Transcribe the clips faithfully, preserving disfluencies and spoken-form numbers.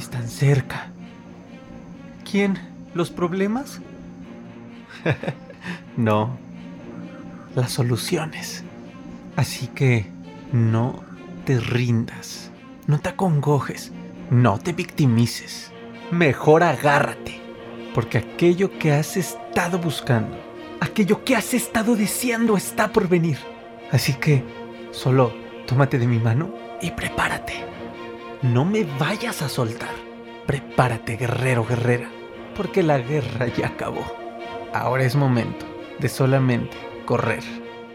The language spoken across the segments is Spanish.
están cerca. ¿Quién? ¿Los problemas? No, las soluciones. Así que no te rindas, no te acongojes, no te victimices. Mejor agárrate, porque aquello que has estado buscando, aquello que has estado deseando está por venir. Así que solo tómate de mi mano y prepárate. No me vayas a soltar. Prepárate, guerrero, guerrera, porque la guerra ya acabó. Ahora es momento de solamente correr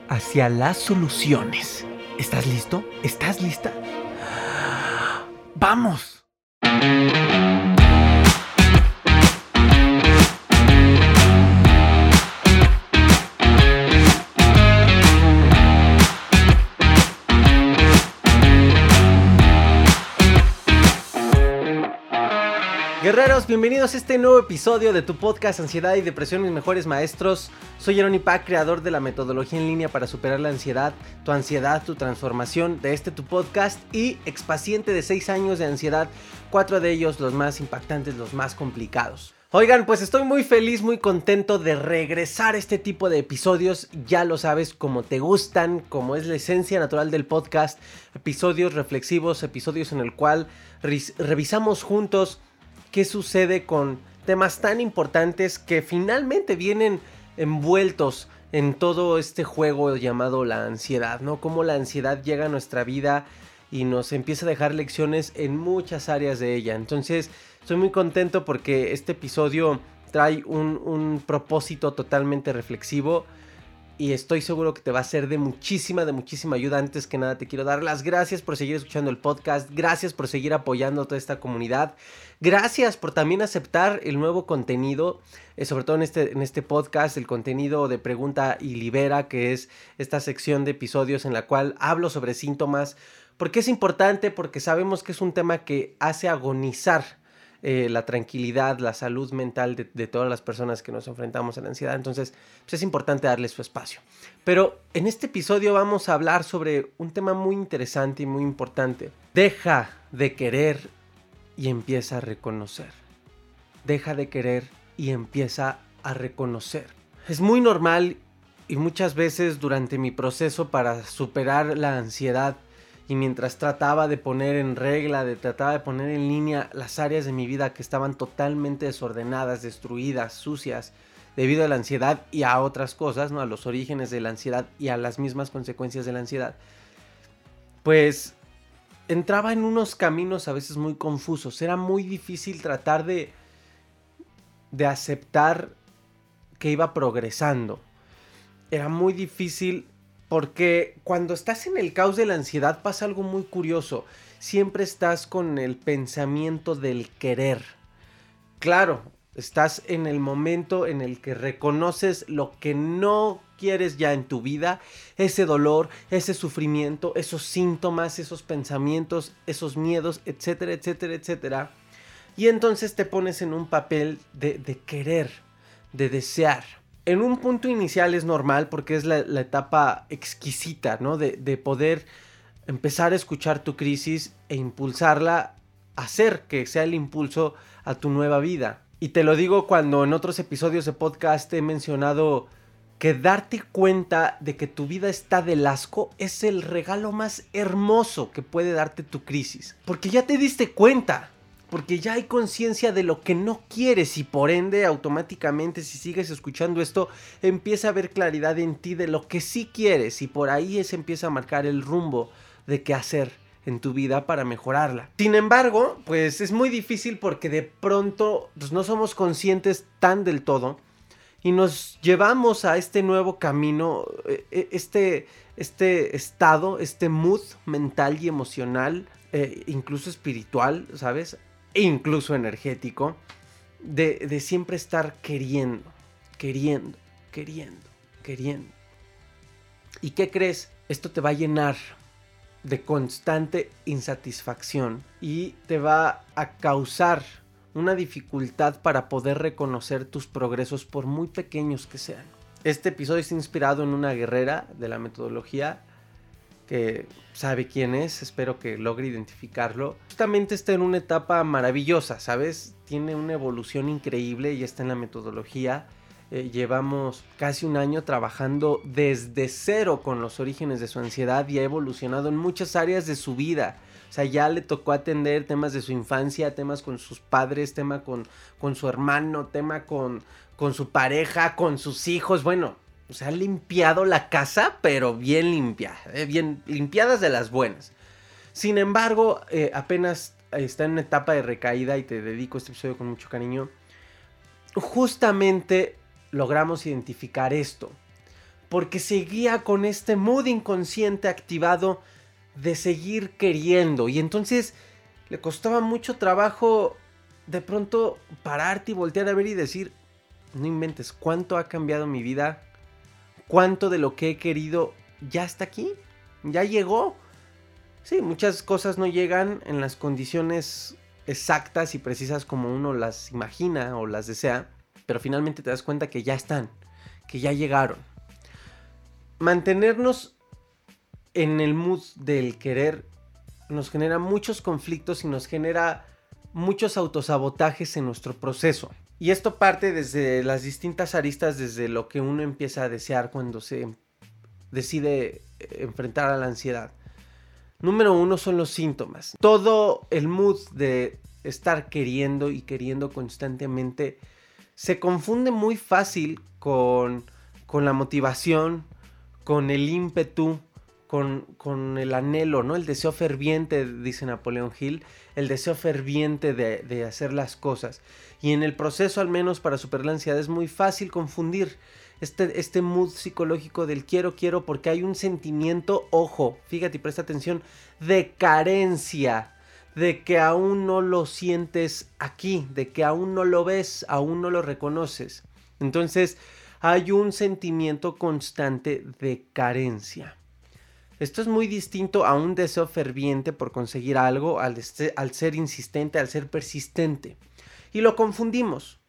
hacia las soluciones. ¿Estás listo? ¿Estás lista? ¡Vamos! Guerreros, bienvenidos a este nuevo episodio de tu podcast Ansiedad y Depresión, mis mejores maestros. Soy Aaron Ipac, creador de la metodología en línea para superar la ansiedad, tu ansiedad, tu transformación, de este tu podcast, y expaciente de seis años de ansiedad, cuatro de ellos los más impactantes, los más complicados. Oigan, pues estoy muy feliz, muy contento de regresar a este tipo de episodios. Ya lo sabes, como te gustan, como es la esencia natural del podcast, episodios reflexivos, episodios en el cual re- revisamos juntos qué sucede con temas tan importantes que finalmente vienen envueltos en todo este juego llamado la ansiedad, ¿no? Cómo la ansiedad llega a nuestra vida y nos empieza a dejar lecciones en muchas áreas de ella. Entonces, estoy muy contento porque este episodio trae un, un propósito totalmente reflexivo y estoy seguro que te va a ser de muchísima, de muchísima ayuda. Antes que nada te quiero dar las gracias por seguir escuchando el podcast, gracias por seguir apoyando a toda esta comunidad, gracias por también aceptar el nuevo contenido, eh, sobre todo en este, en este podcast, el contenido de Pregunta y Libera, que es esta sección de episodios en la cual hablo sobre síntomas, porque es importante, porque sabemos que es un tema que hace agonizar Eh, la tranquilidad, la salud mental de, de todas las personas que nos enfrentamos a la ansiedad. Entonces, pues es importante darle su espacio. Pero en este episodio vamos a hablar sobre un tema muy interesante y muy importante. Deja de querer y empieza a reconocer. Deja de querer y empieza a reconocer. Es muy normal y muchas veces durante mi proceso para superar la ansiedad, y mientras trataba de poner en regla, de trataba de poner en línea las áreas de mi vida que estaban totalmente desordenadas, destruidas, sucias, debido a la ansiedad y a otras cosas, ¿no? A los orígenes de la ansiedad y a las mismas consecuencias de la ansiedad, pues entraba en unos caminos a veces muy confusos. Era muy difícil tratar de, de aceptar que iba progresando. Era muy difícil, porque cuando estás en el caos de la ansiedad pasa algo muy curioso. Siempre estás con el pensamiento del querer. Claro, estás en el momento en el que reconoces lo que no quieres ya en tu vida. Ese dolor, ese sufrimiento, esos síntomas, esos pensamientos, esos miedos, etcétera, etcétera, etcétera. Y entonces te pones en un papel de, de querer, de desear. En un punto inicial es normal porque es la, la etapa exquisita, ¿no? De, de poder empezar a escuchar tu crisis e impulsarla, hacer que sea el impulso a tu nueva vida. Y te lo digo cuando en otros episodios de podcast he mencionado que darte cuenta de que tu vida está del asco es el regalo más hermoso que puede darte tu crisis. Porque ya te diste cuenta. Porque ya hay conciencia de lo que no quieres y por ende automáticamente, si sigues escuchando esto, empieza a haber claridad en ti de lo que sí quieres y por ahí se empieza a marcar el rumbo de qué hacer en tu vida para mejorarla. Sin embargo, pues es muy difícil porque de pronto pues, no somos conscientes tan del todo y nos llevamos a este nuevo camino, este, este estado, este mood mental y emocional, eh, incluso espiritual, ¿sabes? E incluso energético, de, de siempre estar queriendo, queriendo, queriendo, queriendo. ¿Y qué crees? Esto te va a llenar de constante insatisfacción y te va a causar una dificultad para poder reconocer tus progresos por muy pequeños que sean. Este episodio está inspirado en una guerrera de la metodología que sabe quién es, espero que logre identificarlo. Justamente está en una etapa maravillosa, ¿sabes? Tiene una evolución increíble y está en la metodología. Eh, llevamos casi un año trabajando desde cero con los orígenes de su ansiedad y ha evolucionado en muchas áreas de su vida. O sea, ya le tocó atender temas de su infancia, temas con sus padres, tema con, con su hermano, tema con, con su pareja, con sus hijos. Bueno, o sea, ha limpiado la casa, pero bien limpia, eh, bien limpiadas de las buenas. Sin embargo, eh, apenas está en una etapa de recaída y te dedico este episodio con mucho cariño. Justamente logramos identificar esto, porque seguía con este mood inconsciente activado de seguir queriendo, y entonces le costaba mucho trabajo de pronto pararte y voltear a ver y decir, no inventes, ¿cuánto ha cambiado mi vida? ¿Cuánto de lo que he querido ya está aquí? ¿Ya llegó? Sí, muchas cosas no llegan en las condiciones exactas y precisas como uno las imagina o las desea, pero finalmente te das cuenta que ya están, que ya llegaron. Mantenernos en el mood del querer nos genera muchos conflictos y nos genera muchos autosabotajes en nuestro proceso. Y esto parte desde las distintas aristas, desde lo que uno empieza a desear cuando se decide enfrentar a la ansiedad. Número uno son los síntomas. Todo el mood de estar queriendo y queriendo constantemente se confunde muy fácil con, con la motivación, con el ímpetu, Con, con el anhelo, ¿no? El deseo ferviente, dice Napoleón Hill, el deseo ferviente de, de hacer las cosas. Y en el proceso, al menos para superar la ansiedad, es muy fácil confundir este, este mood psicológico del quiero, quiero, porque hay un sentimiento, ojo, fíjate y presta atención, de carencia, de que aún no lo sientes aquí, de que aún no lo ves, aún no lo reconoces. Entonces, hay un sentimiento constante de carencia. Esto es muy distinto a un deseo ferviente por conseguir algo, al, este, al ser insistente, al ser persistente. Y lo confundimos.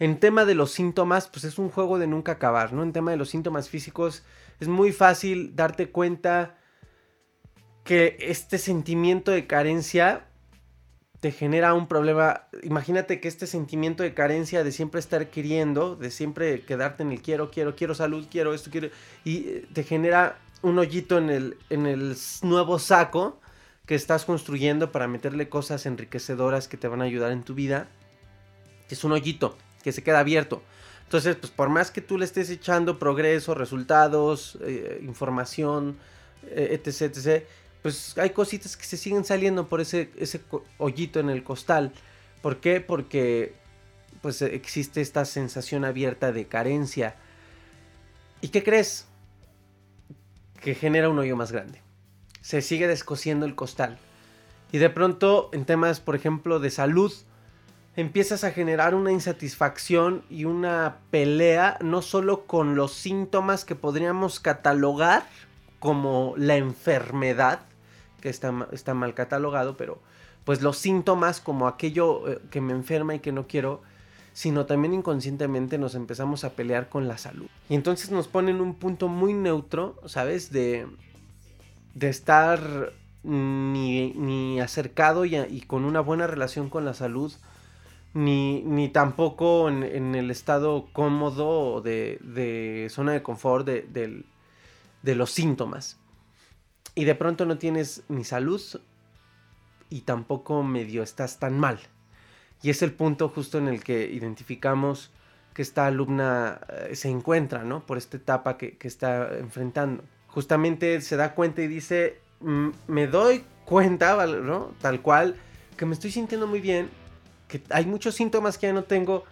En tema de los síntomas, pues es un juego de nunca acabar, ¿no? En tema de los síntomas físicos, es muy fácil darte cuenta que este sentimiento de carencia te genera un problema. Imagínate que este sentimiento de carencia, de siempre estar queriendo, de siempre quedarte en el quiero, quiero, quiero salud, quiero esto, quiero... Y te genera un hoyito en el, en el nuevo saco que estás construyendo para meterle cosas enriquecedoras que te van a ayudar en tu vida. Es un hoyito que se queda abierto. Entonces, pues por más que tú le estés echando progreso, resultados, eh, información, eh, etc, etc, pues hay cositas que se siguen saliendo por ese, ese hoyito en el costal. ¿Por qué? Porque pues existe esta sensación abierta de carencia. ¿Y qué crees? Que genera un hoyo más grande. Se sigue descosiendo el costal. Y de pronto, en temas, por ejemplo, de salud, empiezas a generar una insatisfacción y una pelea, no solo con los síntomas que podríamos catalogar como la enfermedad, que está, está mal catalogado, pero pues los síntomas como aquello que me enferma y que no quiero, sino también inconscientemente nos empezamos a pelear con la salud. Y entonces nos ponen un punto muy neutro, ¿sabes? De, de estar ni, ni acercado y, a, y con una buena relación con la salud, ni, ni tampoco en, en el estado cómodo de, de zona de confort de, de, de los síntomas. Y de pronto no tienes ni salud y tampoco medio estás tan mal. Y es el punto justo en el que identificamos que esta alumna se encuentra, ¿no? Por esta etapa que, que está enfrentando. Justamente se da cuenta y dice, me doy cuenta, ¿no? Tal cual, que me estoy sintiendo muy bien, que hay muchos síntomas que ya no tengo,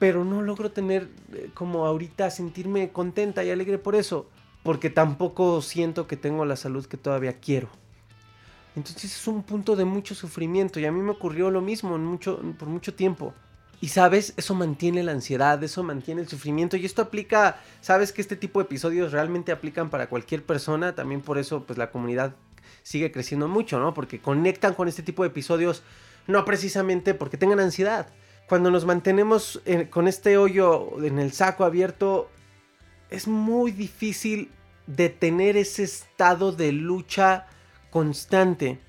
pero no logro tener como ahorita sentirme contenta y alegre por eso, porque tampoco siento que tengo la salud que todavía quiero. Entonces es un punto de mucho sufrimiento y a mí me ocurrió lo mismo en mucho, por mucho tiempo. Y sabes, eso mantiene la ansiedad, eso mantiene el sufrimiento y esto aplica, sabes que este tipo de episodios realmente aplican para cualquier persona, también por eso pues la comunidad sigue creciendo mucho, ¿no? Porque conectan con este tipo de episodios, no precisamente porque tengan ansiedad. Cuando nos mantenemos en, con este hoyo en el saco abierto, es muy difícil de tener ese estado de lucha constante.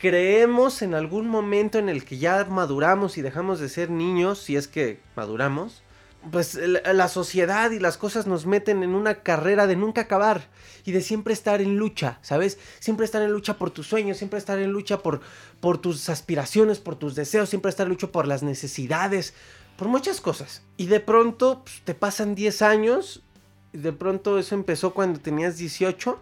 Creemos en algún momento en el que ya maduramos y dejamos de ser niños, si es que maduramos, pues la sociedad y las cosas nos meten en una carrera de nunca acabar y de siempre estar en lucha, ¿sabes? Siempre estar en lucha por tus sueños, siempre estar en lucha por, por tus aspiraciones, por tus deseos, siempre estar en lucha por las necesidades, por muchas cosas. Y de pronto pues, te pasan diez años, y de pronto eso empezó cuando tenías dieciocho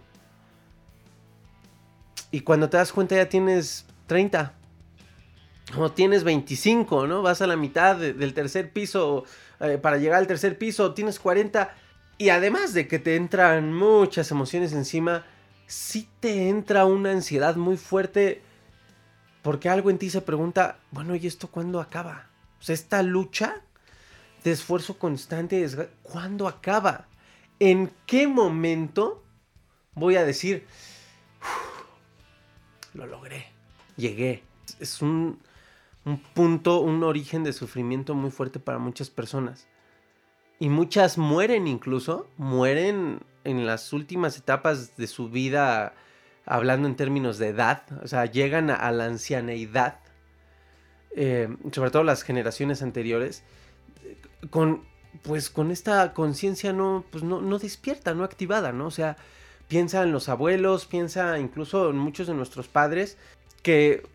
y cuando te das cuenta ya tienes treinta o tienes veinticinco, ¿no? Vas a la mitad de, del tercer piso, eh, para llegar al tercer piso tienes cuarenta y además de que te entran muchas emociones encima, sí te entra una ansiedad muy fuerte porque algo en ti se pregunta, bueno, ¿y esto cuándo acaba? O sea, esta lucha de esfuerzo constante, ¿cuándo acaba? ¿En qué momento voy a decir, lo logré, llegué? Es un, un punto, un origen de sufrimiento muy fuerte para muchas personas. Y muchas mueren incluso, mueren en las últimas etapas de su vida, hablando en términos de edad, o sea, llegan a, a la ancianeidad, eh, sobre todo las generaciones anteriores, con, pues, con esta conciencia no, pues, no, no despierta, no activada, ¿no? O sea, piensa en los abuelos, piensa incluso en muchos de nuestros padres que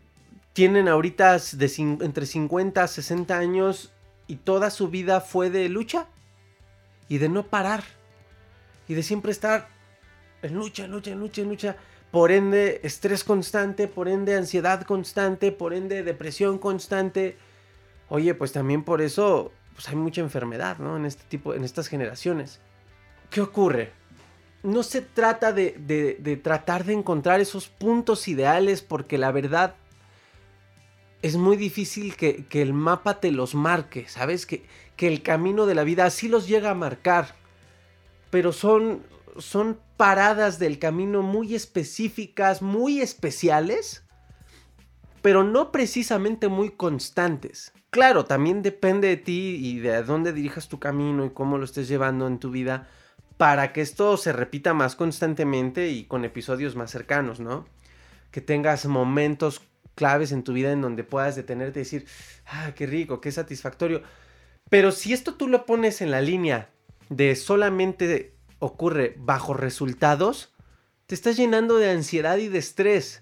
tienen ahorita de cin- entre cincuenta a sesenta años y toda su vida fue de lucha y de no parar y de siempre estar en lucha, en lucha, en lucha, en lucha. Por ende, estrés constante, por ende, ansiedad constante, por ende, depresión constante. Oye, pues también por eso pues hay mucha enfermedad, ¿no? En este tipo, en estas generaciones. ¿Qué ocurre? No se trata de, de, de tratar de encontrar esos puntos ideales porque la verdad es muy difícil que, que el mapa te los marque, ¿sabes? Que, que el camino de la vida sí los llega a marcar, pero son, son paradas del camino muy específicas, muy especiales, pero no precisamente muy constantes. Claro, también depende de ti y de dónde dirijas tu camino y cómo lo estés llevando en tu vida para que esto se repita más constantemente y con episodios más cercanos, ¿no? Que tengas momentos claves en tu vida en donde puedas detenerte y decir, ah, qué rico, qué satisfactorio. Pero si esto tú lo pones en la línea de solamente ocurre bajo resultados, te estás llenando de ansiedad y de estrés.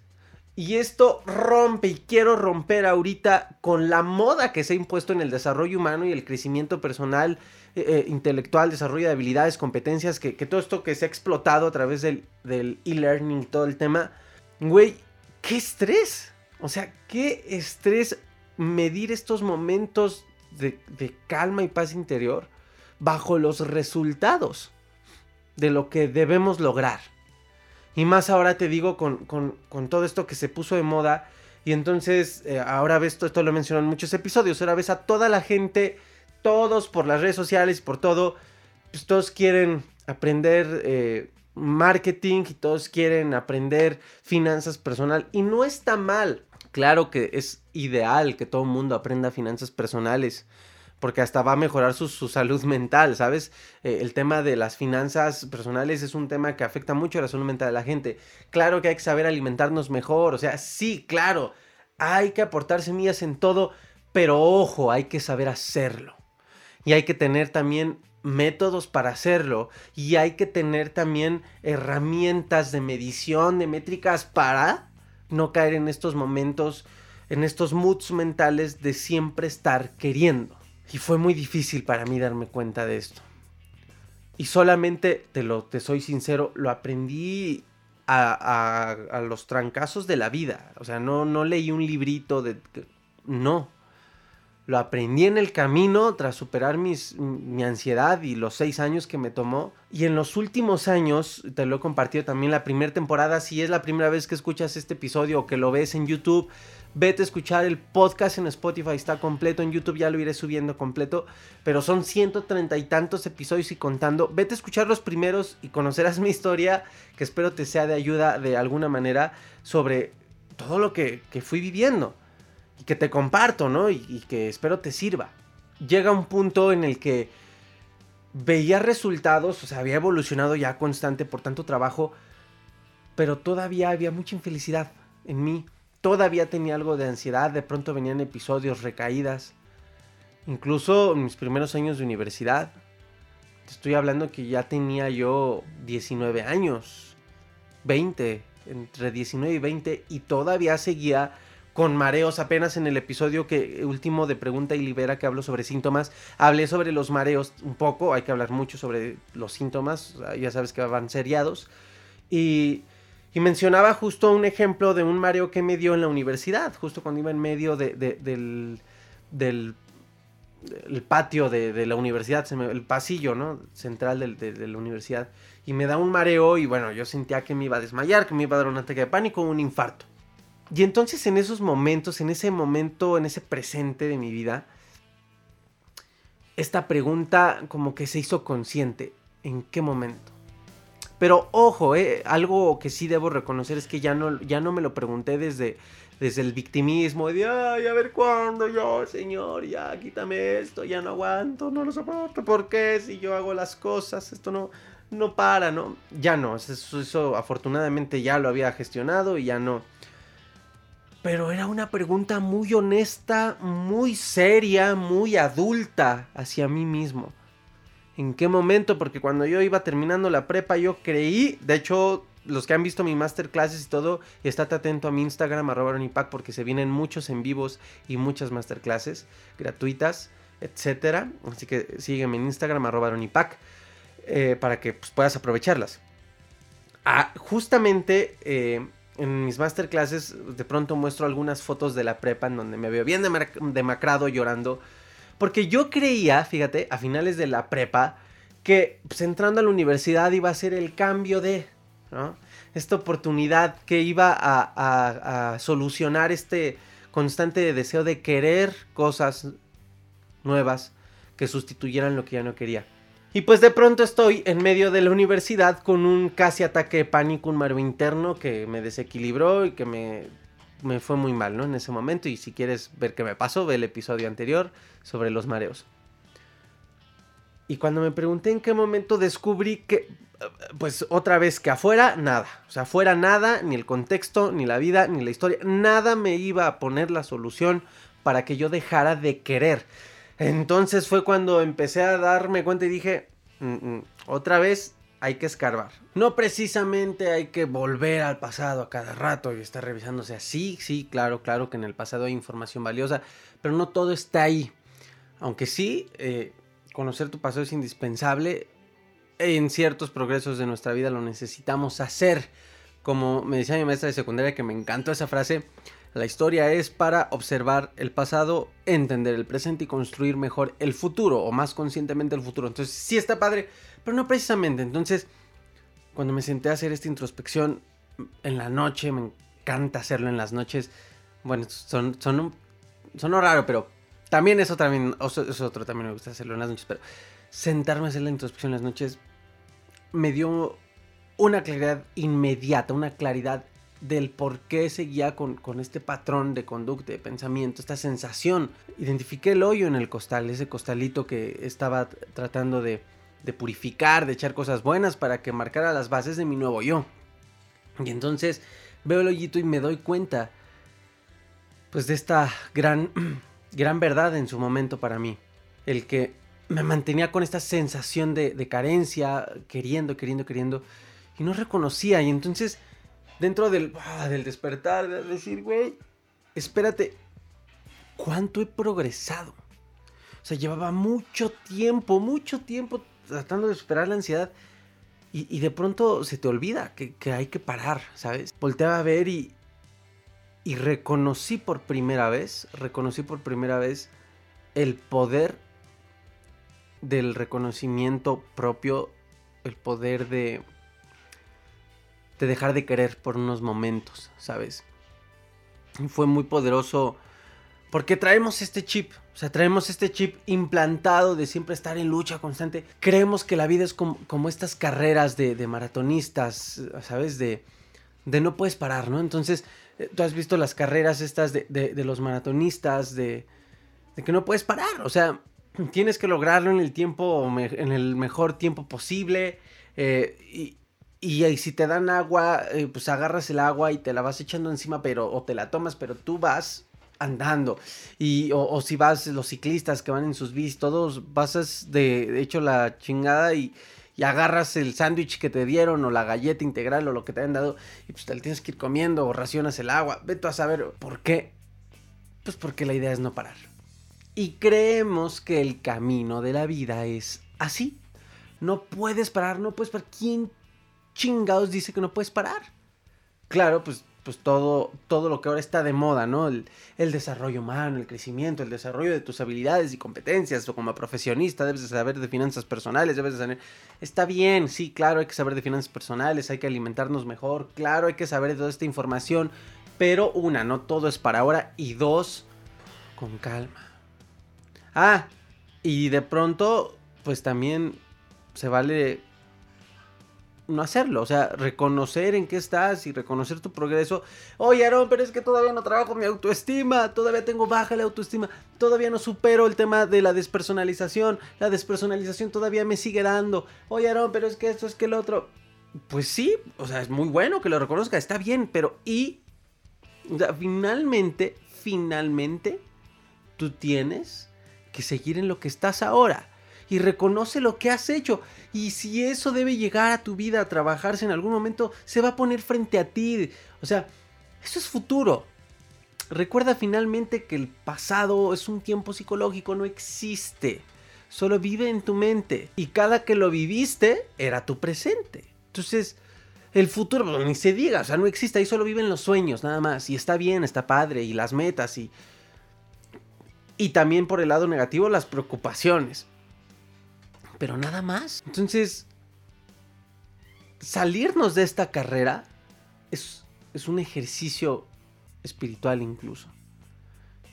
Y esto rompe, y quiero romper ahorita con la moda que se ha impuesto en el desarrollo humano y el crecimiento personal, eh, intelectual, desarrollo de habilidades, competencias, que, que todo esto que se ha explotado a través del, del e-learning, todo el tema. Güey, qué estrés. O sea, qué estrés medir estos momentos de, de calma y paz interior bajo los resultados de lo que debemos lograr. Y más ahora te digo con, con, con todo esto que se puso de moda. Y entonces eh, ahora ves, esto, esto lo menciono en muchos episodios, ahora ves a toda la gente, todos por las redes sociales, por todo, pues todos quieren aprender eh, marketing y todos quieren aprender finanzas personal. Y no está mal. Claro que es ideal que todo el mundo aprenda finanzas personales porque hasta va a mejorar su, su salud mental, ¿sabes? Eh, el tema de las finanzas personales es un tema que afecta mucho a la salud mental de la gente. Claro que hay que saber alimentarnos mejor, o sea, sí, claro, hay que aportar semillas en todo, pero ojo, hay que saber hacerlo. Y hay que tener también métodos para hacerlo y hay que tener también herramientas de medición, de métricas para no caer en estos momentos, en estos moods mentales de siempre estar queriendo. Y fue muy difícil para mí darme cuenta de esto. Y solamente, te lo, te soy sincero, lo aprendí a, a, a los trancazos de la vida. O sea, no, no leí un librito de... No. Lo aprendí en el camino tras superar mis, mi ansiedad y los seis años que me tomó. Y en los últimos años, te lo he compartido también la primera temporada, si es la primera vez que escuchas este episodio o que lo ves en YouTube, vete a escuchar el podcast en Spotify, está completo, en YouTube ya lo iré subiendo completo, pero son ciento treinta y tantos episodios y contando. Vete a escuchar los primeros y conocerás mi historia, que espero te sea de ayuda de alguna manera sobre todo lo que, que fui viviendo. Y que te comparto, ¿no? Y, y que espero te sirva. Llega un punto en el que veía resultados, o sea, había evolucionado ya constante por tanto trabajo, pero todavía había mucha infelicidad en mí. Todavía tenía algo de ansiedad, de pronto venían episodios, recaídas. Incluso en mis primeros años de universidad, te estoy hablando que ya tenía yo diecinueve años, veinte, entre diecinueve y veinte, y todavía seguía con mareos. Apenas en el episodio que, último de Pregunta y Libera, que hablo sobre síntomas, hablé sobre los mareos un poco. Hay que hablar mucho sobre los síntomas, ya sabes que van seriados. Y... Y mencionaba justo un ejemplo de un mareo que me dio en la universidad, justo cuando iba en medio de, de, del, del, del patio de, de la universidad, se me, el pasillo, ¿no?, central de, de, de la universidad. Y me da un mareo y bueno, yo sentía que me iba a desmayar, que me iba a dar un ataque de pánico, un infarto. Y entonces en esos momentos, en ese momento, en ese presente de mi vida, esta pregunta como que se hizo consciente. ¿En qué momento? Pero ojo, eh, algo que sí debo reconocer es que ya no, ya no me lo pregunté desde, desde el victimismo. De, ay, a ver cuándo yo, señor, ya quítame esto, ya no aguanto, no lo soporto. ¿Por qué? Si yo hago las cosas, esto no, no para, ¿no? Ya no, eso, eso afortunadamente ya lo había gestionado y ya no. Pero era una pregunta muy honesta, muy seria, muy adulta hacia mí mismo. ¿En qué momento? Porque cuando yo iba terminando la prepa, yo creí, de hecho, los que han visto mi masterclasses y todo, estate atento a mi Instagram, arroba Aaron Ipac, porque se vienen muchos en vivos y muchas masterclasses gratuitas, etcétera. Así que sígueme en Instagram, arroba Aaron Ipac, eh, para que pues, puedas aprovecharlas. Ah, justamente eh, en mis masterclasses de pronto muestro algunas fotos de la prepa en donde me veo bien demacrado, llorando. Porque yo creía, fíjate, a finales de la prepa, que pues, entrando a la universidad iba a ser el cambio de, ¿no?, esta oportunidad que iba a, a, a solucionar este constante deseo de querer cosas nuevas que sustituyeran lo que ya no quería. Y pues de pronto estoy en medio de la universidad con un casi ataque de pánico, un mareo interno que me desequilibró y que me... me fue muy mal, ¿no?, en ese momento. Y si quieres ver qué me pasó, ve el episodio anterior sobre los mareos. Y cuando me pregunté en qué momento, descubrí que, pues otra vez, que afuera nada. O sea, afuera nada, ni el contexto, ni la vida, ni la historia. Nada me iba a poner la solución para que yo dejara de querer. Entonces fue cuando empecé a darme cuenta y dije, otra vez... hay que escarbar. No precisamente hay que volver al pasado a cada rato y estar revisándose así. Sí, claro, claro que en el pasado hay información valiosa, pero no todo está ahí. Aunque sí, eh, conocer tu pasado es indispensable. En ciertos progresos de nuestra vida lo necesitamos hacer. Como me decía mi maestra de secundaria, que me encantó esa frase, la historia es para observar el pasado, entender el presente y construir mejor el futuro, o más conscientemente el futuro. Entonces sí está padre, pero no precisamente. Entonces, cuando me senté a hacer esta introspección en la noche, me encanta hacerlo en las noches. Bueno, son, son un, sonó raro, pero también eso también, eso, eso otro también me gusta hacerlo en las noches. Pero sentarme a hacer la introspección en las noches me dio una claridad inmediata, una claridad del por qué seguía con, con este patrón de conducta, de pensamiento, esta sensación. Identifiqué el hoyo en el costal, ese costalito que estaba tratando de... de purificar, de echar cosas buenas para que marcara las bases de mi nuevo yo. Y entonces veo el hoyito y me doy cuenta, pues, de esta gran, gran verdad en su momento para mí. El que me mantenía con esta sensación de, de carencia, queriendo, queriendo, queriendo, y no reconocía. Y entonces, dentro del, oh, del despertar, de decir, güey, espérate, ¿cuánto he progresado? O sea, llevaba mucho tiempo, mucho tiempo... tratando de superar la ansiedad y, y de pronto se te olvida que, que hay que parar, ¿sabes? Volteaba a ver y, y reconocí por primera vez, reconocí por primera vez el poder del reconocimiento propio, el poder de, de dejar de querer por unos momentos, ¿sabes? Fue muy poderoso porque traemos este chip. O sea, traemos este chip implantado de siempre estar en lucha constante. Creemos que la vida es como, como estas carreras de, de maratonistas, ¿sabes? De, de no puedes parar, ¿no? Entonces, tú has visto las carreras estas de, de, de los maratonistas, de, de que no puedes parar. O sea, tienes que lograrlo en el tiempo, en el mejor tiempo posible. Eh, y, y, y si te dan agua, eh, pues agarras el agua y te la vas echando encima, pero o te la tomas, pero tú vas andando. Y, o, o si vas, los ciclistas que van en sus bicis, todos vas de, de hecho la chingada y, y agarras el sándwich que te dieron o la galleta integral o lo que te hayan dado y pues te la tienes que ir comiendo o racionas el agua. Vete a saber por qué. Pues porque la idea es no parar. Y creemos que el camino de la vida es así. No puedes parar, no puedes parar. ¿Quién chingados dice que no puedes parar? Claro, pues, pues todo, todo lo que ahora está de moda, ¿no? El, el desarrollo humano, el crecimiento, el desarrollo de tus habilidades y competencias. O como profesionista debes de saber de finanzas personales, debes de saber... Está bien, sí, claro, hay que saber de finanzas personales, hay que alimentarnos mejor. Claro, hay que saber de toda esta información. Pero una, no todo es para ahora. Y dos, con calma. Ah, y de pronto, pues también se vale no hacerlo, o sea, reconocer en qué estás y reconocer tu progreso. Oye, Aaron, pero es que todavía no trabajo mi autoestima, todavía tengo baja la autoestima, todavía no supero el tema de la despersonalización, la despersonalización todavía me sigue dando. Oye, Aaron, pero es que esto, es que el otro. Pues sí, o sea, es muy bueno que lo reconozca, está bien, pero y... O sea, finalmente, finalmente, tú tienes... que seguir en lo que estás ahora y reconoce lo que has hecho, y si eso debe llegar a tu vida a trabajarse en algún momento, se va a poner frente a ti. O sea, eso es futuro. Recuerda finalmente que el pasado es un tiempo psicológico, no existe, solo vive en tu mente, y cada que lo viviste era tu presente. Entonces el futuro, pues, ni se diga, o sea, no existe, ahí solo viven los sueños nada más, y está bien, está padre, y las metas, y Y también por el lado negativo, las preocupaciones. Pero nada más. Entonces, salirnos de esta carrera es, es un ejercicio espiritual incluso.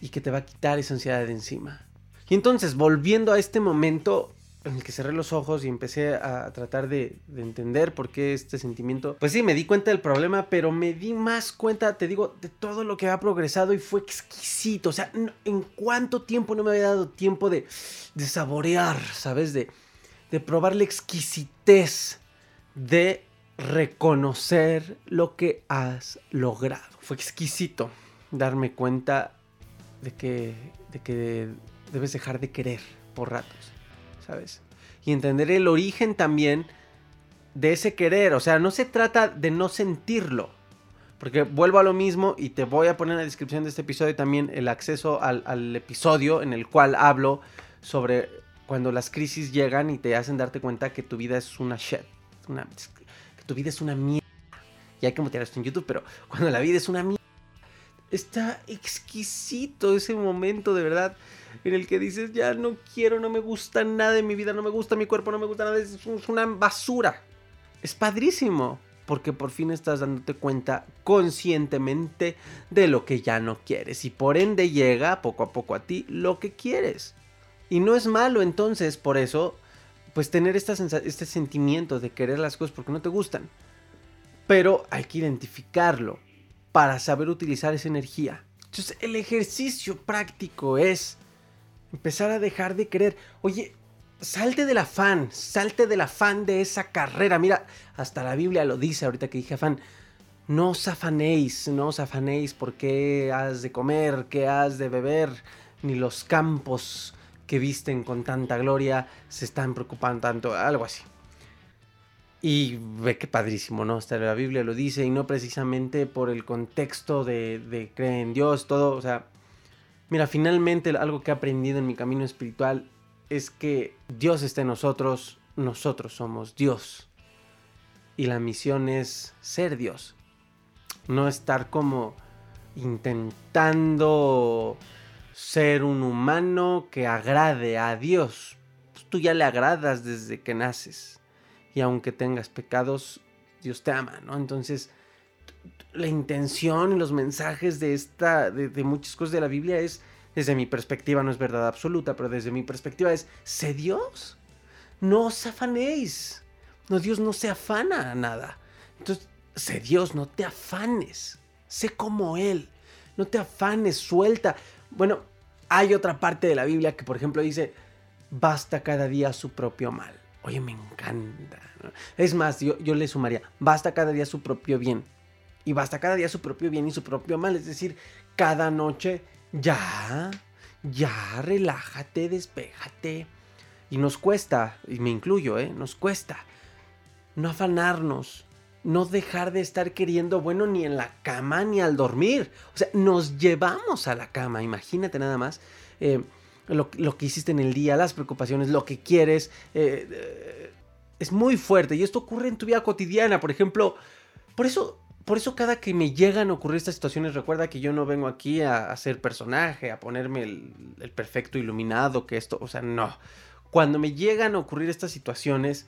Y que te va a quitar esa ansiedad de encima. Y entonces, volviendo a este momento en el que cerré los ojos y empecé a tratar de, de entender por qué este sentimiento... Pues sí, me di cuenta del problema, pero me di más cuenta, te digo, de todo lo que ha progresado, y fue exquisito. O sea, no, en cuánto tiempo no me había dado tiempo de, de saborear, ¿sabes? De, de probar la exquisitez de reconocer lo que has logrado. Fue exquisito darme cuenta de que, de que debes dejar de querer por ratos. ¿Sabes? Y entender el origen también de ese querer. O sea, no se trata de no sentirlo. Porque vuelvo a lo mismo, y te voy a poner en la descripción de este episodio también el acceso al, al episodio en el cual hablo sobre cuando las crisis llegan y te hacen darte cuenta que tu vida es una shit. Una, que tu vida es una mierda. Y hay que mutear esto en YouTube, pero cuando la vida es una mierda. Está exquisito ese momento, de verdad, en el que dices, ya no quiero, no me gusta nada de mi vida, no me gusta mi cuerpo, no me gusta nada, es una basura. Es padrísimo, porque por fin estás dándote cuenta conscientemente de lo que ya no quieres, y por ende llega poco a poco a ti lo que quieres. Y no es malo entonces, por eso, pues tener esta sens- este sentimiento de querer las cosas porque no te gustan, pero hay que identificarlo para saber utilizar esa energía. Entonces el ejercicio práctico es empezar a dejar de querer. Oye, salte del afán, salte del afán de esa carrera. Mira, hasta la Biblia lo dice ahorita que dije afán. No os afanéis, no os afanéis por qué has de comer, qué has de beber, ni los campos que visten con tanta gloria se están preocupando tanto, algo así. Y ve que padrísimo, ¿no? Hasta la Biblia lo dice, y no precisamente por el contexto de, de creer en Dios, todo, o sea... Mira, finalmente algo que he aprendido en mi camino espiritual es que Dios está en nosotros, nosotros somos Dios. Y la misión es ser Dios. No estar como intentando ser un humano que agrade a Dios. Pues tú ya le agradas desde que naces. Y aunque tengas pecados, Dios te ama, ¿no? Entonces... La intención y los mensajes de esta, de, de muchas cosas de la Biblia es, desde mi perspectiva, no es verdad absoluta, pero desde mi perspectiva es, sé Dios, no os afanéis, no, Dios no se afana a nada, entonces, sé Dios, no te afanes, sé como Él, no te afanes, suelta. Bueno, hay otra parte de la Biblia que, por ejemplo, dice, basta cada día su propio mal. Oye, me encanta, ¿no? Es más, yo, yo le sumaría, basta cada día su propio bien. Y basta cada día su propio bien y su propio mal. Es decir, cada noche, ya, ya, relájate, despéjate. Y nos cuesta, y me incluyo, ¿eh? Nos cuesta no afanarnos, no dejar de estar queriendo bueno ni en la cama ni al dormir. O sea, nos llevamos a la cama, imagínate nada más. Eh, Lo, lo que hiciste en el día, las preocupaciones, lo que quieres, eh, eh, es muy fuerte y esto ocurre en tu vida cotidiana, por ejemplo, por eso, por eso cada que me llegan a ocurrir estas situaciones, recuerda que yo no vengo aquí a, a ser personaje, a ponerme el, el perfecto iluminado, que esto, o sea, no, cuando me llegan a ocurrir estas situaciones,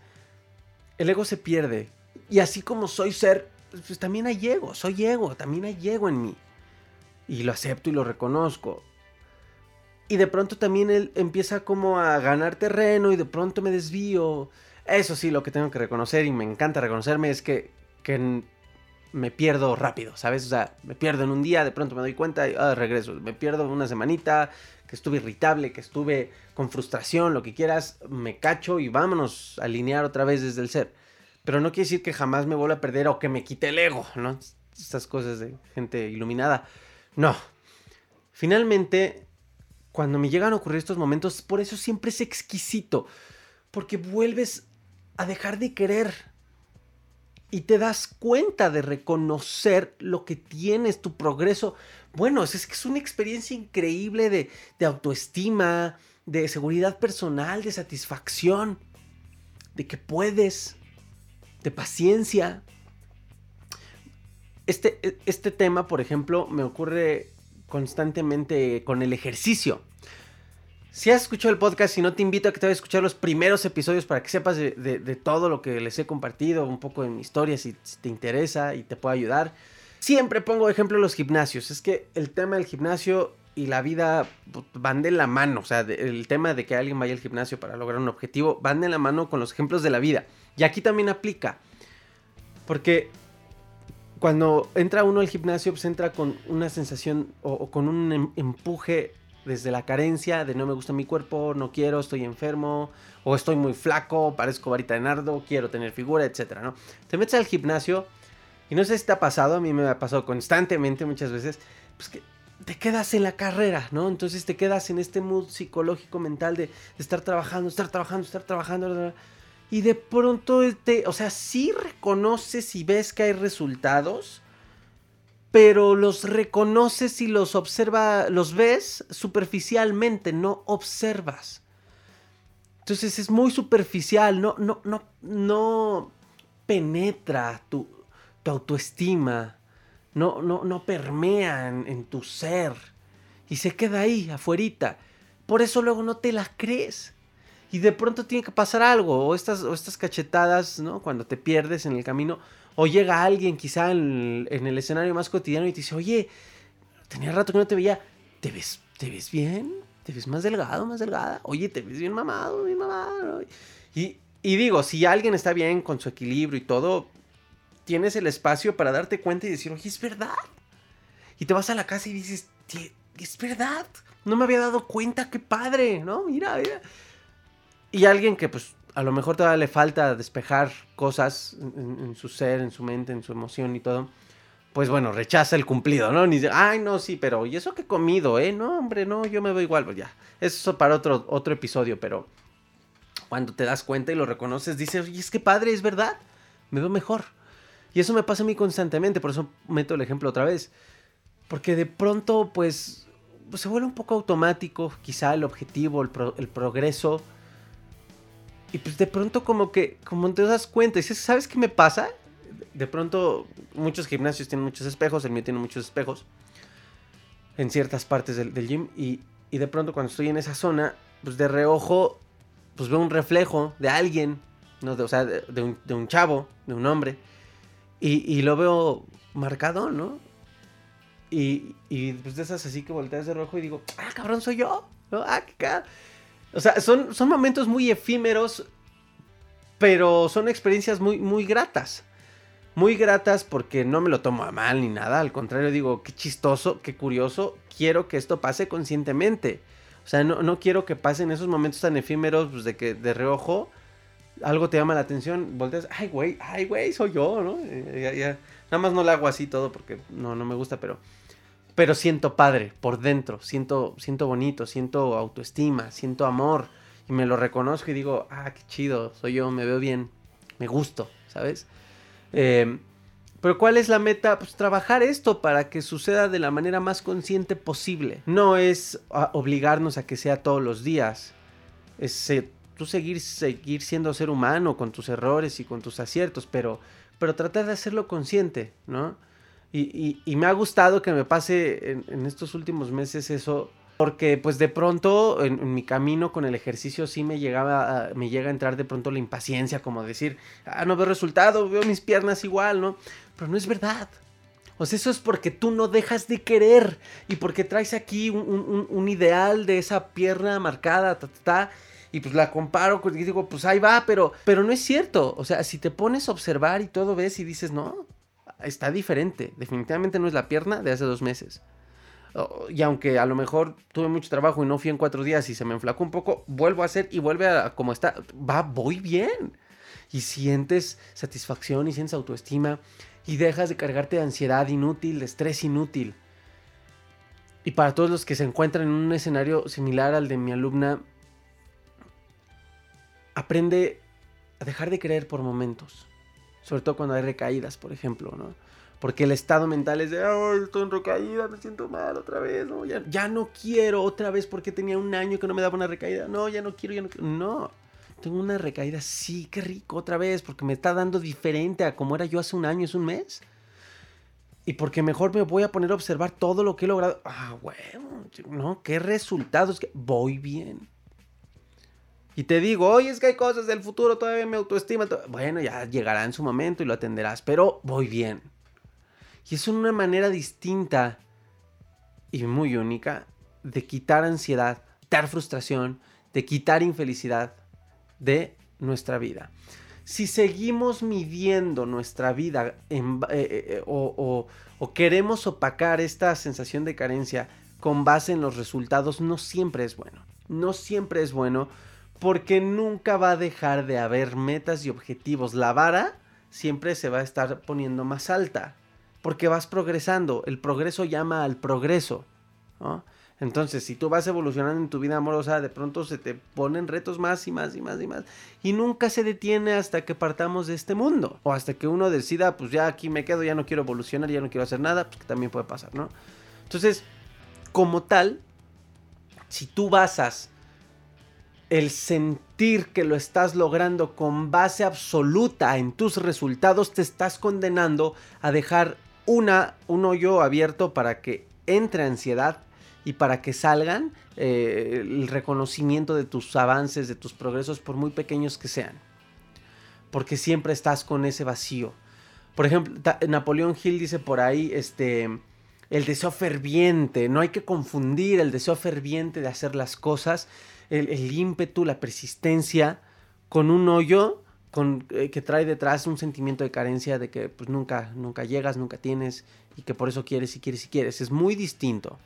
el ego se pierde y así como soy ser, pues también hay ego, soy ego, también hay ego en mí y lo acepto y lo reconozco. Y de pronto también él empieza como a ganar terreno y de pronto me desvío. Eso sí, lo que tengo que reconocer y me encanta reconocerme es que, que me pierdo rápido, ¿sabes? O sea, me pierdo en un día, de pronto me doy cuenta y ah, regreso. Me pierdo una semanita, que estuve irritable, que estuve con frustración, lo que quieras. Me cacho y vámonos a alinear otra vez desde el ser. Pero no quiere decir que jamás me vuelva a perder o que me quite el ego, ¿no? Estas cosas de gente iluminada. No. Finalmente, cuando me llegan a ocurrir estos momentos, por eso siempre es exquisito, porque vuelves a dejar de querer y te das cuenta de reconocer lo que tienes, tu progreso. Bueno, es que es una experiencia increíble de, de autoestima, de seguridad personal, de satisfacción, de que puedes, de paciencia. Este, este tema, por ejemplo, me ocurre constantemente con el ejercicio. Si has escuchado el podcast, si no, te invito a que te vayas a escuchar los primeros episodios para que sepas de, de, de todo lo que les he compartido, un poco de mi historia, si, si te interesa y te puede ayudar. Siempre pongo de ejemplo los gimnasios. Es que el tema del gimnasio y la vida van de la mano. O sea, de, el tema de que alguien vaya al gimnasio para lograr un objetivo van de la mano con los ejemplos de la vida. Y aquí también aplica. Porque cuando entra uno al gimnasio, pues entra con una sensación o, o con un em, empuje desde la carencia de no me gusta mi cuerpo, no quiero, estoy enfermo, o estoy muy flaco, parezco varita de nardo, quiero tener figura, etcétera, ¿no? Te metes al gimnasio y no sé si te ha pasado, a mí me ha pasado constantemente muchas veces, pues que te quedas en la carrera, ¿no? Entonces te quedas en este mood psicológico, mental de, de estar trabajando, estar trabajando, estar trabajando, bla, bla, bla. Y de pronto, te, o sea, sí reconoces y ves que hay resultados, pero los reconoces y los observa, los ves superficialmente, no observas. Entonces es muy superficial, no, no, no, no penetra tu, tu autoestima, no, no, no permea en, en tu ser y se queda ahí, afuerita. Por eso luego no te las crees. Y de pronto tiene que pasar algo, o estas, o estas cachetadas, ¿no? Cuando te pierdes en el camino, o llega alguien quizá en, en el escenario más cotidiano y te dice, oye, tenía rato que no te veía, ¿te ves, te ves bien? ¿Te ves más delgado, más delgada? Oye, ¿te ves bien mamado, bien mamado? Y, y digo, si alguien está bien con su equilibrio y todo, tienes el espacio para darte cuenta y decir, oye, es verdad. Y te vas a la casa y dices, es verdad, no me había dado cuenta, qué padre, ¿no? Mira, mira. Y alguien que, pues, a lo mejor todavía le falta despejar cosas en, en su ser, en su mente, en su emoción y todo, pues, bueno, rechaza el cumplido, ¿no? Ni dice, ay, no, sí, pero, ¿y eso que he comido, eh? No, hombre, no, yo me veo igual, pues, ya. Eso para otro, otro episodio, pero cuando te das cuenta y lo reconoces, dices, oye, es que padre, es verdad, me veo mejor. Y eso me pasa a mí constantemente, por eso meto el ejemplo otra vez. Porque de pronto, pues, pues se vuelve un poco automático, quizá el objetivo, el, pro, el progreso. Y pues de pronto como que, como te das cuenta, y dices, ¿sabes qué me pasa? De pronto muchos gimnasios tienen muchos espejos, el mío tiene muchos espejos en ciertas partes del, del gym. Y, y de pronto cuando estoy en esa zona, pues de reojo, pues veo un reflejo de alguien, ¿no? De, o sea, de, de, un, de un chavo, de un hombre. Y, y lo veo marcado, ¿no? Y, y pues de esas así que volteas de reojo y digo, ¡ah, cabrón, soy yo! ¿No? ¡Ah, qué cabrón! O sea, son, son momentos muy efímeros, pero son experiencias muy, muy gratas. Muy gratas porque no me lo tomo a mal ni nada. Al contrario, digo, qué chistoso, qué curioso. Quiero que esto pase conscientemente. O sea, no, no quiero que pasen esos momentos tan efímeros, pues, de que de reojo algo te llama la atención, volteas, ay, güey, ay, güey, soy yo, ¿no? Eh, ya, ya. Nada más no lo hago así todo porque no, no me gusta, pero... Pero siento padre por dentro, siento, siento bonito, siento autoestima, siento amor. Y me lo reconozco y digo, ah, qué chido, soy yo, me veo bien, me gusto, ¿sabes? Eh, pero ¿cuál es la meta? Pues trabajar esto para que suceda de la manera más consciente posible. No es a obligarnos a que sea todos los días. Es eh, tú seguir, seguir siendo ser humano con tus errores y con tus aciertos, pero, pero tratar de hacerlo consciente, ¿no? Y, y, y me ha gustado que me pase en, en estos últimos meses eso, porque pues de pronto en, en mi camino con el ejercicio sí me llegaba, a, me llega a entrar de pronto la impaciencia, como decir, ah, no veo resultado, veo mis piernas igual, ¿no? Pero no es verdad. O sea, eso es porque tú no dejas de querer y porque traes aquí un, un, un ideal de esa pierna marcada, ta, ta, ta, y pues la comparo y digo, pues ahí va, pero, pero no es cierto. O sea, si te pones a observar y todo ves y dices, no... Está diferente, definitivamente no es la pierna de hace dos meses. Y aunque a lo mejor tuve mucho trabajo y no fui en cuatro días y se me enflacó un poco, vuelvo a hacer y vuelve a como está, va, voy bien. Y sientes satisfacción y sientes autoestima y dejas de cargarte de ansiedad inútil, de estrés inútil. Y para todos los que se encuentran en un escenario similar al de mi alumna, aprende a dejar de creer por momentos. Sobre todo cuando hay recaídas, por ejemplo, ¿no? Porque el estado mental es de, oh, estoy en recaída, me siento mal otra vez, no, ya, ya no quiero otra vez porque tenía un año que no me daba una recaída, no, ya no quiero, ya no quiero, no, tengo una recaída, sí, qué rico otra vez, porque me está dando diferente a como era yo hace un año, es un mes, y porque mejor me voy a poner a observar todo lo que he logrado, ah, bueno, no, qué resultados, que voy bien. Y te digo, oye, es que hay cosas del futuro, todavía me autoestima. To- bueno, ya llegará en su momento y lo atenderás, pero voy bien. Y es una manera distinta y muy única de quitar ansiedad, quitar frustración, de quitar infelicidad de nuestra vida. Si seguimos midiendo nuestra vida en, eh, eh, o, o, o queremos opacar esta sensación de carencia con base en los resultados, no siempre es bueno. No siempre es bueno. Porque nunca va a dejar de haber metas y objetivos. La vara siempre se va a estar poniendo más alta. Porque vas progresando. El progreso llama al progreso, ¿no? Entonces, si tú vas evolucionando en tu vida amorosa, de pronto se te ponen retos más y más y más y más. Y nunca se detiene hasta que partamos de este mundo. O hasta que uno decida, pues ya aquí me quedo, ya no quiero evolucionar, ya no quiero hacer nada. Pues que también puede pasar, ¿no? Entonces, como tal, si tú basas el sentir que lo estás logrando con base absoluta en tus resultados, te estás condenando a dejar una, un hoyo abierto para que entre ansiedad y para que salgan eh, el reconocimiento de tus avances, de tus progresos, por muy pequeños que sean. Porque siempre estás con ese vacío. Por ejemplo, ta- Napoleón Hill dice por ahí, este, el deseo ferviente. No hay que confundir el deseo ferviente de hacer las cosas, El, el ímpetu, la persistencia, con un hoyo con, eh, que trae detrás un sentimiento de carencia, de que pues, nunca, nunca llegas, nunca tienes, y que por eso quieres y quieres y quieres. Es muy distinto.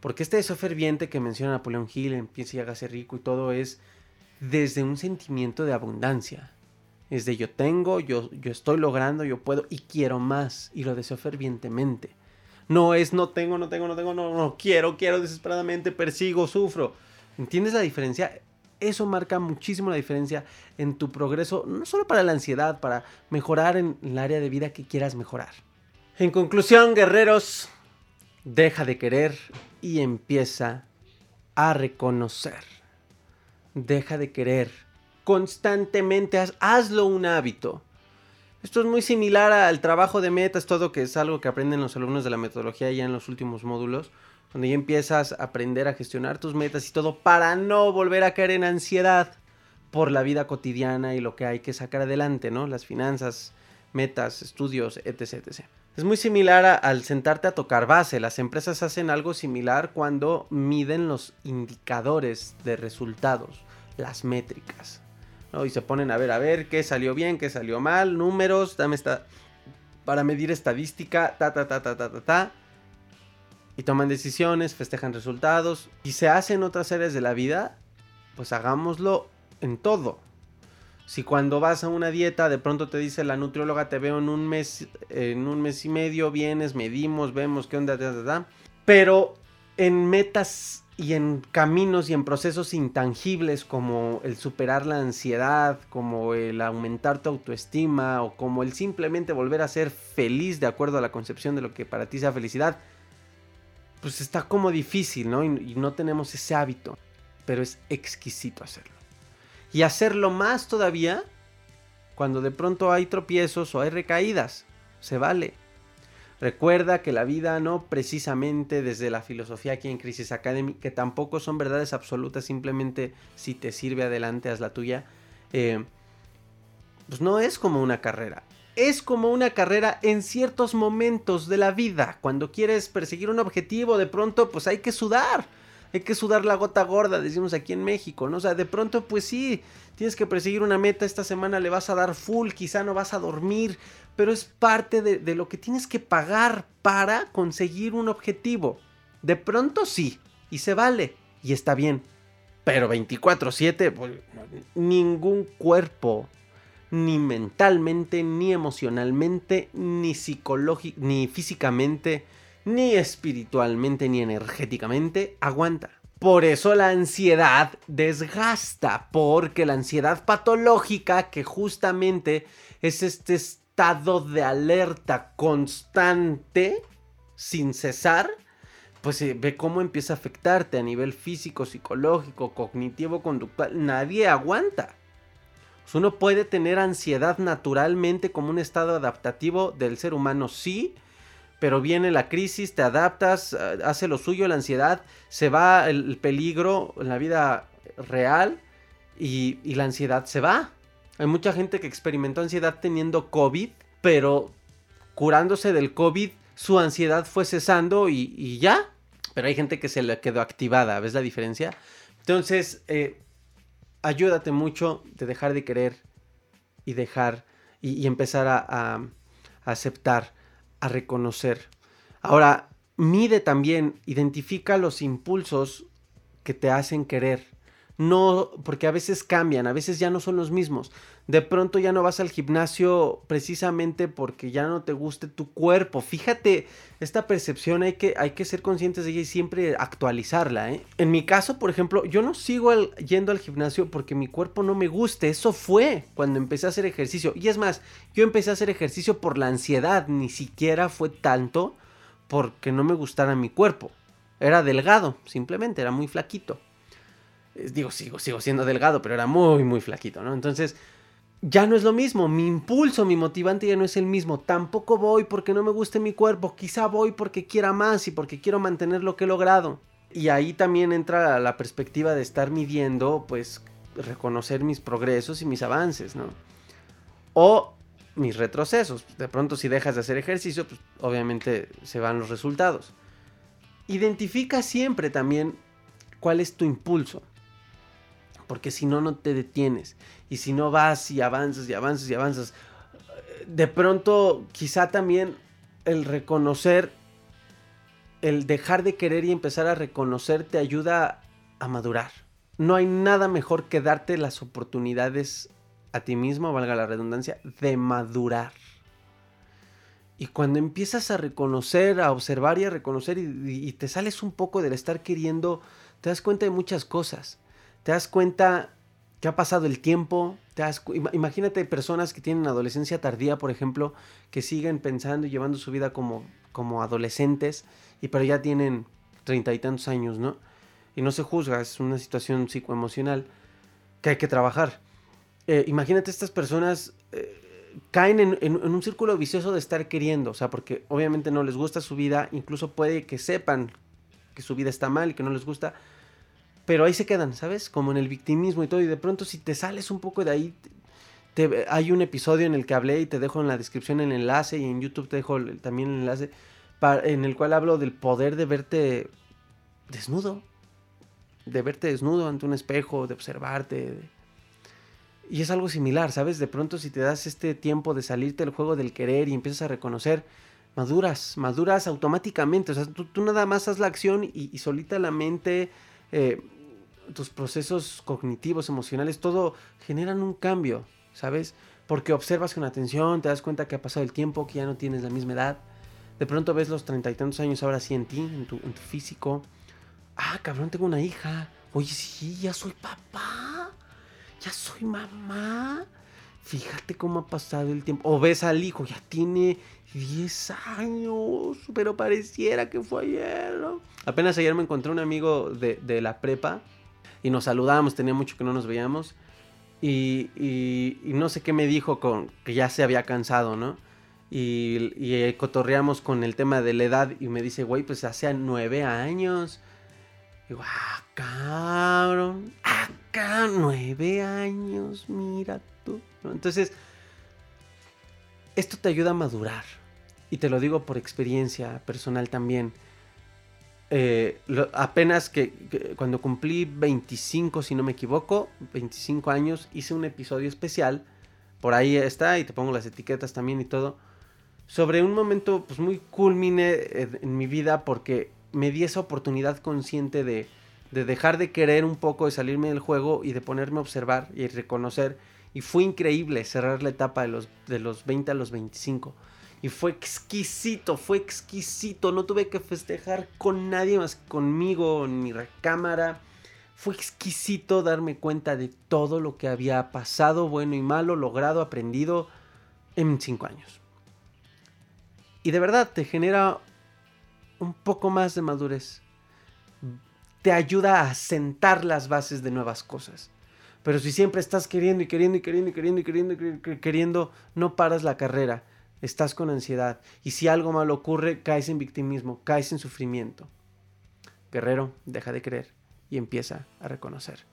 Porque este deseo ferviente que menciona Napoleón Hill en Piense y hágase rico y todo es desde un sentimiento de abundancia. Es de yo tengo, yo, yo estoy logrando, yo puedo y quiero más, y lo deseo fervientemente. No es no tengo, no tengo, no tengo, no, no quiero, quiero desesperadamente, persigo, sufro. ¿Entiendes la diferencia? Eso marca muchísimo la diferencia en tu progreso, no solo para la ansiedad, para mejorar en el área de vida que quieras mejorar. En conclusión, guerreros, deja de querer y empieza a reconocer. Deja de querer. Constantemente haz, hazlo un hábito. Esto es muy similar al trabajo de metas, todo que es algo que aprenden los alumnos de la metodología ya en los últimos módulos. Cuando ya empiezas a aprender a gestionar tus metas y todo para no volver a caer en ansiedad por la vida cotidiana y lo que hay que sacar adelante, ¿no? Las finanzas, metas, estudios, etcétera, etcétera. Es muy similar a, al sentarte a tocar base. Las empresas hacen algo similar cuando miden los indicadores de resultados, las métricas, ¿no? Y se ponen a ver, a ver, qué salió bien, qué salió mal, números, dame esta para medir estadística, ta, ta, ta, ta, ta, ta, ta. y toman decisiones, festejan resultados y se hacen otras áreas de la vida, pues hagámoslo en todo. Si cuando vas a una dieta de pronto te dice la nutrióloga, te veo en un mes, en un mes y medio, vienes, medimos, vemos qué onda, da, da, da. Pero en metas y en caminos y en procesos intangibles como el superar la ansiedad, como el aumentar tu autoestima o como el simplemente volver a ser feliz de acuerdo a la concepción de lo que para ti sea felicidad, pues está como difícil, ¿no? Y, y no tenemos ese hábito, pero es exquisito hacerlo. Y hacerlo más todavía cuando de pronto hay tropiezos o hay recaídas, se vale. Recuerda que la vida no precisamente desde la filosofía aquí en Crisis Academy, que tampoco son verdades absolutas, simplemente si te sirve adelante haz la tuya, eh, pues no es como una carrera. Es como una carrera en ciertos momentos de la vida. Cuando quieres perseguir un objetivo, de pronto pues hay que sudar. Hay que sudar la gota gorda, decimos aquí en México, ¿no? O sea, de pronto, pues sí, tienes que perseguir una meta, esta semana le vas a dar full, quizá no vas a dormir, pero es parte de, de lo que tienes que pagar para conseguir un objetivo. De pronto sí, y se vale, y está bien, pero veinticuatro siete, pues, ningún cuerpo, ni mentalmente, ni emocionalmente, ni psicológico, ni físicamente, ni espiritualmente ni energéticamente aguanta. Por eso la ansiedad desgasta, porque la ansiedad patológica, que justamente es este estado de alerta constante, sin cesar, pues se ve cómo empieza a afectarte a nivel físico, psicológico, cognitivo, conductual. Nadie aguanta. Pues uno puede tener ansiedad naturalmente como un estado adaptativo del ser humano, sí, pero viene la crisis, te adaptas, hace lo suyo la ansiedad, se va el peligro en la vida real y, y la ansiedad se va. Hay mucha gente que experimentó ansiedad teniendo COVID, pero curándose del COVID su ansiedad fue cesando y, y ya. Pero hay gente que se le quedó activada, ¿ves la diferencia? Entonces, eh, ayúdate mucho de dejar de querer y dejar y, y empezar a, a, a aceptar, a reconocer. Ahora, mide también, identifica los impulsos que te hacen querer. No, porque a veces cambian, a veces ya no son los mismos. De pronto ya no vas al gimnasio precisamente porque ya no te guste tu cuerpo. Fíjate, esta percepción hay que, hay que ser conscientes de ella y siempre actualizarla, ¿eh? En mi caso, por ejemplo, yo no sigo el, yendo al gimnasio porque mi cuerpo no me guste. Eso fue cuando empecé a hacer ejercicio. Y es más, yo empecé a hacer ejercicio por la ansiedad. Ni siquiera fue tanto porque no me gustara mi cuerpo. Era delgado, simplemente, era muy flaquito. Digo, sigo, sigo siendo delgado, pero era muy, muy flaquito, ¿no? Entonces, ya no es lo mismo. Mi impulso, mi motivante ya no es el mismo. Tampoco voy porque no me guste mi cuerpo. Quizá voy porque quiera más y porque quiero mantener lo que he logrado. Y ahí también entra la perspectiva de estar midiendo, pues, reconocer mis progresos y mis avances, ¿no? O mis retrocesos. De pronto, si dejas de hacer ejercicio, pues, obviamente, se van los resultados. Identifica siempre también cuál es tu impulso. Porque si no, no te detienes. Y si no vas y avanzas y avanzas y avanzas. De pronto, quizá también el reconocer, el dejar de querer y empezar a reconocer te ayuda a madurar. No hay nada mejor que darte las oportunidades a ti mismo, valga la redundancia, de madurar. Y cuando empiezas a reconocer, a observar y a reconocer y, y te sales un poco del estar queriendo, te das cuenta de muchas cosas. Te das cuenta que ha pasado el tiempo. Te das cu- Imagínate personas que tienen adolescencia tardía, por ejemplo, que siguen pensando y llevando su vida como, como adolescentes, y, pero ya tienen treinta y tantos años, ¿no? Y no se juzga, es una situación psicoemocional que hay que trabajar. Eh, imagínate estas personas eh, caen en, en, en un círculo vicioso de estar queriendo, o sea, porque obviamente no les gusta su vida, incluso puede que sepan que su vida está mal y que no les gusta, pero ahí se quedan, ¿sabes? Como en el victimismo y todo, y de pronto si te sales un poco de ahí, te, te, hay un episodio en el que hablé y te dejo en la descripción el enlace, y en YouTube te dejo el, también el enlace, para, en el cual hablo del poder de verte desnudo, de verte desnudo ante un espejo, de observarte, y es algo similar, ¿sabes? De pronto si te das este tiempo de salirte del juego del querer y empiezas a reconocer, maduras, maduras automáticamente. O sea, tú, tú nada más haz la acción y, y solita la mente, eh, tus procesos cognitivos, emocionales, todo generan un cambio, ¿sabes? Porque observas con atención, te das cuenta que ha pasado el tiempo, que ya no tienes la misma edad. De pronto ves los treinta y tantos años ahora sí en ti, en tu, en tu físico. Ah, cabrón, tengo una hija. Oye, sí, ya soy papá. Ya soy mamá. Fíjate cómo ha pasado el tiempo. O ves al hijo, ya tiene diez años, pero pareciera que fue ayer, ¿no? Apenas ayer me encontré un amigo de, de la prepa y nos saludábamos, tenía mucho que no nos veíamos. Y, y, y no sé qué me dijo, con que ya se había cansado, ¿no? Y, y cotorreamos con el tema de la edad y me dice, güey, pues hace nueve años. Y digo, ah, cabrón, acá nueve años, mira tú. Entonces, esto te ayuda a madurar. Y te lo digo por experiencia personal también. Eh, lo, apenas que, que cuando cumplí veinticinco, si no me equivoco, veinticinco años, hice un episodio especial. Por ahí está, y te pongo las etiquetas también y todo. Sobre un momento pues muy culmine en, en mi vida, porque me di esa oportunidad consciente de, de dejar de querer un poco, de salirme del juego y de ponerme a observar y reconocer. Y fue increíble cerrar la etapa de los, de los veinte a los veinticinco. Y fue exquisito, fue exquisito. No tuve que festejar con nadie más que conmigo, en mi recámara. Fue exquisito darme cuenta de todo lo que había pasado, bueno y malo, logrado, aprendido en cinco años. Y de verdad te genera un poco más de madurez. Te ayuda a sentar las bases de nuevas cosas. Pero si siempre estás queriendo y queriendo y queriendo y queriendo y queriendo y queriendo, y queriendo, no paras la carrera. Estás con ansiedad. Y si algo malo ocurre, caes en victimismo, caes en sufrimiento. Guerrero, deja de creer y empieza a reconocer.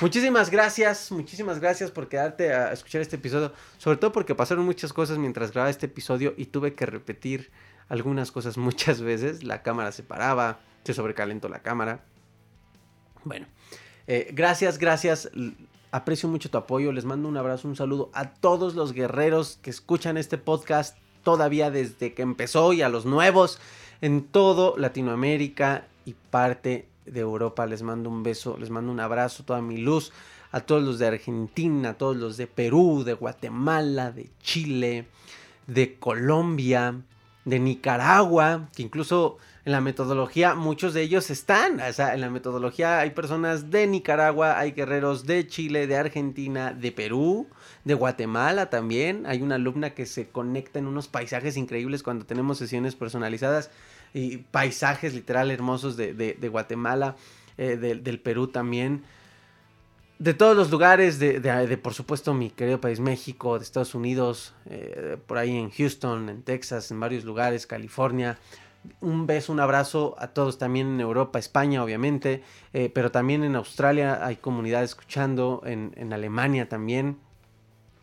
Muchísimas gracias, muchísimas gracias por quedarte a escuchar este episodio. Sobre todo porque pasaron muchas cosas mientras grababa este episodio y tuve que repetir algunas cosas muchas veces. La cámara se paraba, se sobrecalentó la cámara. Bueno, eh, gracias, gracias. Aprecio mucho tu apoyo, les mando un abrazo, un saludo a todos los guerreros que escuchan este podcast todavía desde que empezó y a los nuevos en todo Latinoamérica y parte de Europa. Les mando un beso, les mando un abrazo, toda mi luz a todos los de Argentina, a todos los de Perú, de Guatemala, de Chile, de Colombia, de Nicaragua, que incluso en la metodología muchos de ellos están. O sea, en la metodología hay personas de Nicaragua, hay guerreros de Chile, de Argentina, de Perú, de Guatemala también. Hay una alumna que se conecta en unos paisajes increíbles cuando tenemos sesiones personalizadas. Y paisajes literal hermosos de, de, de Guatemala, eh, de, del Perú también, de todos los lugares, de, de, de por supuesto mi querido país México, de Estados Unidos, eh, por ahí en Houston, en Texas, en varios lugares, California. Un beso, un abrazo a todos también en Europa, España obviamente, eh, pero también en Australia hay comunidad escuchando, en, en Alemania también.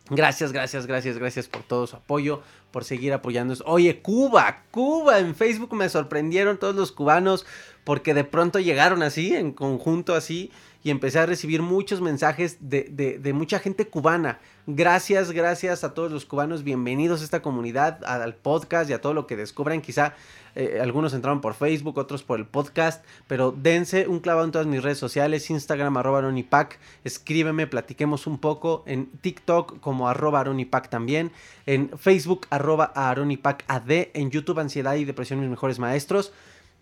Gracias, gracias, gracias, gracias por todo su apoyo, por seguir apoyándonos. Oye, Cuba, Cuba, en Facebook me sorprendieron todos los cubanos porque de pronto llegaron así, en conjunto así, y empecé a recibir muchos mensajes de, de, de mucha gente cubana. Gracias, gracias a todos los cubanos, bienvenidos a esta comunidad, al podcast y a todo lo que descubran. Quizá eh, algunos entraron por Facebook, otros por el podcast, pero dense un clavado en todas mis redes sociales, Instagram, arroba Aaron Ipac, escríbeme, platiquemos un poco, en TikTok como arroba Aaron Ipac también, en Facebook arroba Aaron Ipac A D, en YouTube Ansiedad y Depresión, mis mejores maestros.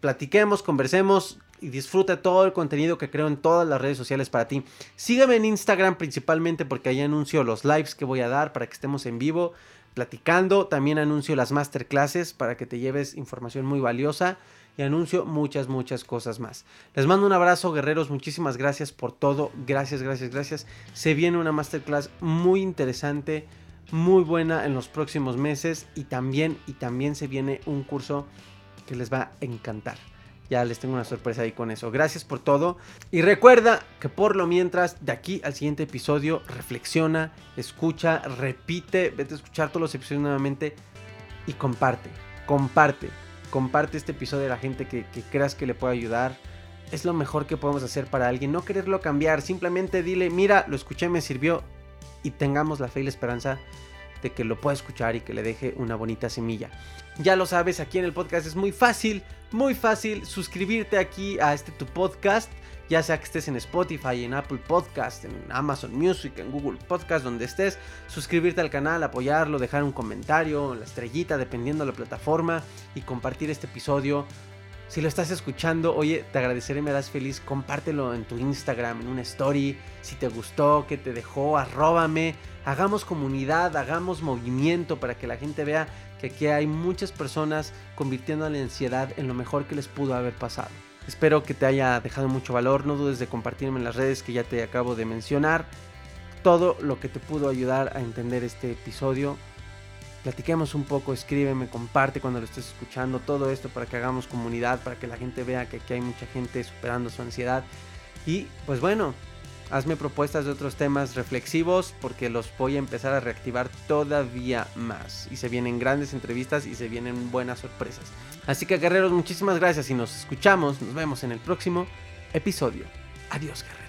Platiquemos, conversemos y disfruta todo el contenido que creo en todas las redes sociales para ti. Sígueme en Instagram principalmente porque ahí anuncio los lives que voy a dar para que estemos en vivo platicando. También anuncio las masterclasses para que te lleves información muy valiosa y anuncio muchas, muchas cosas más. Les mando un abrazo, guerreros. Muchísimas gracias por todo. Gracias, gracias, gracias. Se viene una masterclass muy interesante, muy buena en los próximos meses y también, y también se viene un curso que les va a encantar. Ya les tengo una sorpresa ahí con eso. Gracias por todo. Y recuerda que por lo mientras, de aquí al siguiente episodio, reflexiona, escucha, repite, vete a escuchar todos los episodios nuevamente y comparte, comparte, comparte este episodio a la gente que, que creas que le pueda ayudar. Es lo mejor que podemos hacer para alguien. No quererlo cambiar, simplemente dile, mira, lo escuché, me sirvió, y tengamos la fe y la esperanza de que lo pueda escuchar y que le deje una bonita semilla. Ya lo sabes, aquí en el podcast es muy fácil, muy fácil suscribirte aquí a este tu podcast, ya sea que estés en Spotify, en Apple Podcast, en Amazon Music, en Google Podcast, donde estés, suscribirte al canal, apoyarlo, dejar un comentario, la estrellita, dependiendo de la plataforma, y compartir este episodio. Si lo estás escuchando, oye, te agradeceré, me das feliz, compártelo en tu Instagram, en una story, si te gustó, qué te dejó, arróbame, hagamos comunidad, hagamos movimiento para que la gente vea que aquí hay muchas personas convirtiendo la ansiedad en lo mejor que les pudo haber pasado. Espero que te haya dejado mucho valor, no dudes de compartirme en las redes que ya te acabo de mencionar, todo lo que te pudo ayudar a entender este episodio. Platiquemos un poco, escríbeme, comparte cuando lo estés escuchando, todo esto para que hagamos comunidad, para que la gente vea que aquí hay mucha gente superando su ansiedad. Y pues bueno, hazme propuestas de otros temas reflexivos porque los voy a empezar a reactivar todavía más. Y se vienen grandes entrevistas y se vienen buenas sorpresas. Así que guerreros, muchísimas gracias y nos escuchamos, nos vemos en el próximo episodio. Adiós, guerreros.